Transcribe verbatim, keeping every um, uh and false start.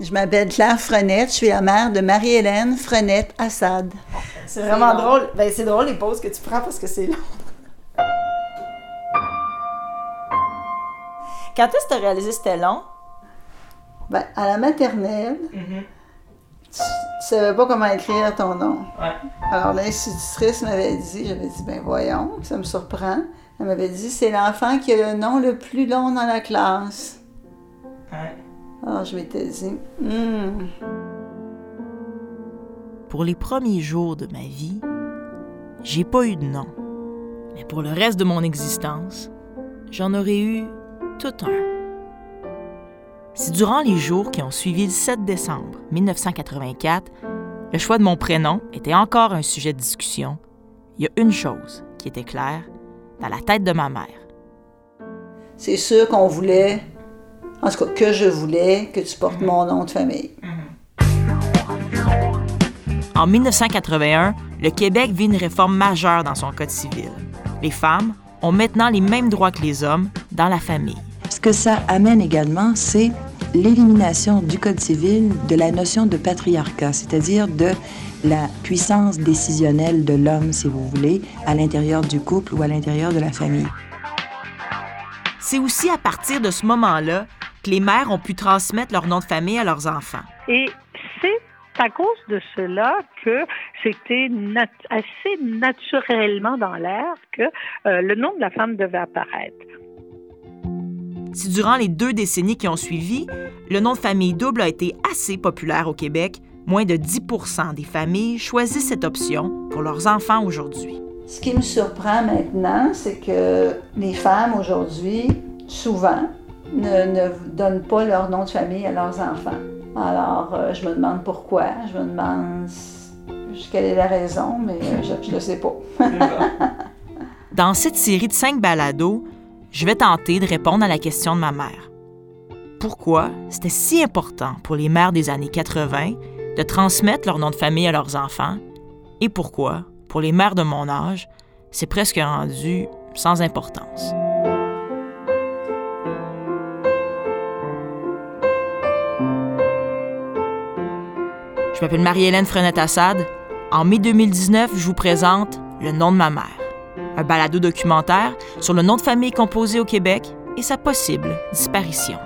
Je m'appelle Claire Frenette, je suis la mère de Marie-Hélène Frenette-Assad. C'est vraiment c'est drôle. Ben, c'est drôle les pauses que tu prends parce que c'est long. Quand est-ce que tu as réalisé que c'était long? Ben, à la maternelle, mm-hmm. tu ne savais pas comment écrire ton nom. Ouais. Alors l'institutrice m'avait dit, j'avais dit, ben voyons, ça me surprend. Elle m'avait dit, c'est l'enfant qui a le nom le plus long dans la classe. Ouais. Alors, je m'étais dit... Mm. Pour les premiers jours de ma vie, j'ai pas eu de nom. Mais pour le reste de mon existence, j'en aurais eu tout un. C'est durant les jours qui ont suivi le sept décembre mille neuf cent quatre-vingt-quatre, le choix de mon prénom était encore un sujet de discussion. Il y a une chose qui était claire dans la tête de ma mère. C'est sûr qu'on voulait... En tout cas, que je voulais que tu portes mon nom de famille. En mille neuf cent quatre-vingt-un, le Québec vit une réforme majeure dans son Code civil. Les femmes ont maintenant les mêmes droits que les hommes dans la famille. Ce que ça amène également, c'est l'élimination du Code civil de la notion de patriarcat, c'est-à-dire de la puissance décisionnelle de l'homme, si vous voulez, à l'intérieur du couple ou à l'intérieur de la famille. C'est aussi à partir de ce moment-là que les mères ont pu transmettre leur nom de famille à leurs enfants. Et c'est à cause de cela que c'était nat- assez naturellement dans l'air que euh, le nom de la femme devait apparaître. Si durant les deux décennies qui ont suivi, le nom de famille double a été assez populaire au Québec, moins de dix pour cent des familles choisissent cette option pour leurs enfants aujourd'hui. Ce qui me surprend maintenant, c'est que les femmes aujourd'hui, souvent, ne, ne donnent pas leur nom de famille à leurs enfants. Alors, euh, je me demande pourquoi, je me demande quelle est la raison, mais je ne le sais pas. Dans cette série de cinq balados, je vais tenter de répondre à la question de ma mère. Pourquoi c'était si important pour les mères des années quatre-vingt de transmettre leur nom de famille à leurs enfants et pourquoi pour les mères de mon âge, c'est presque rendu sans importance. Je m'appelle Marie-Hélène Frenette-Assad. En mai deux mille dix-neuf, je vous présente Le nom de ma mère, un balado documentaire sur le nom de famille composé au Québec et sa possible disparition.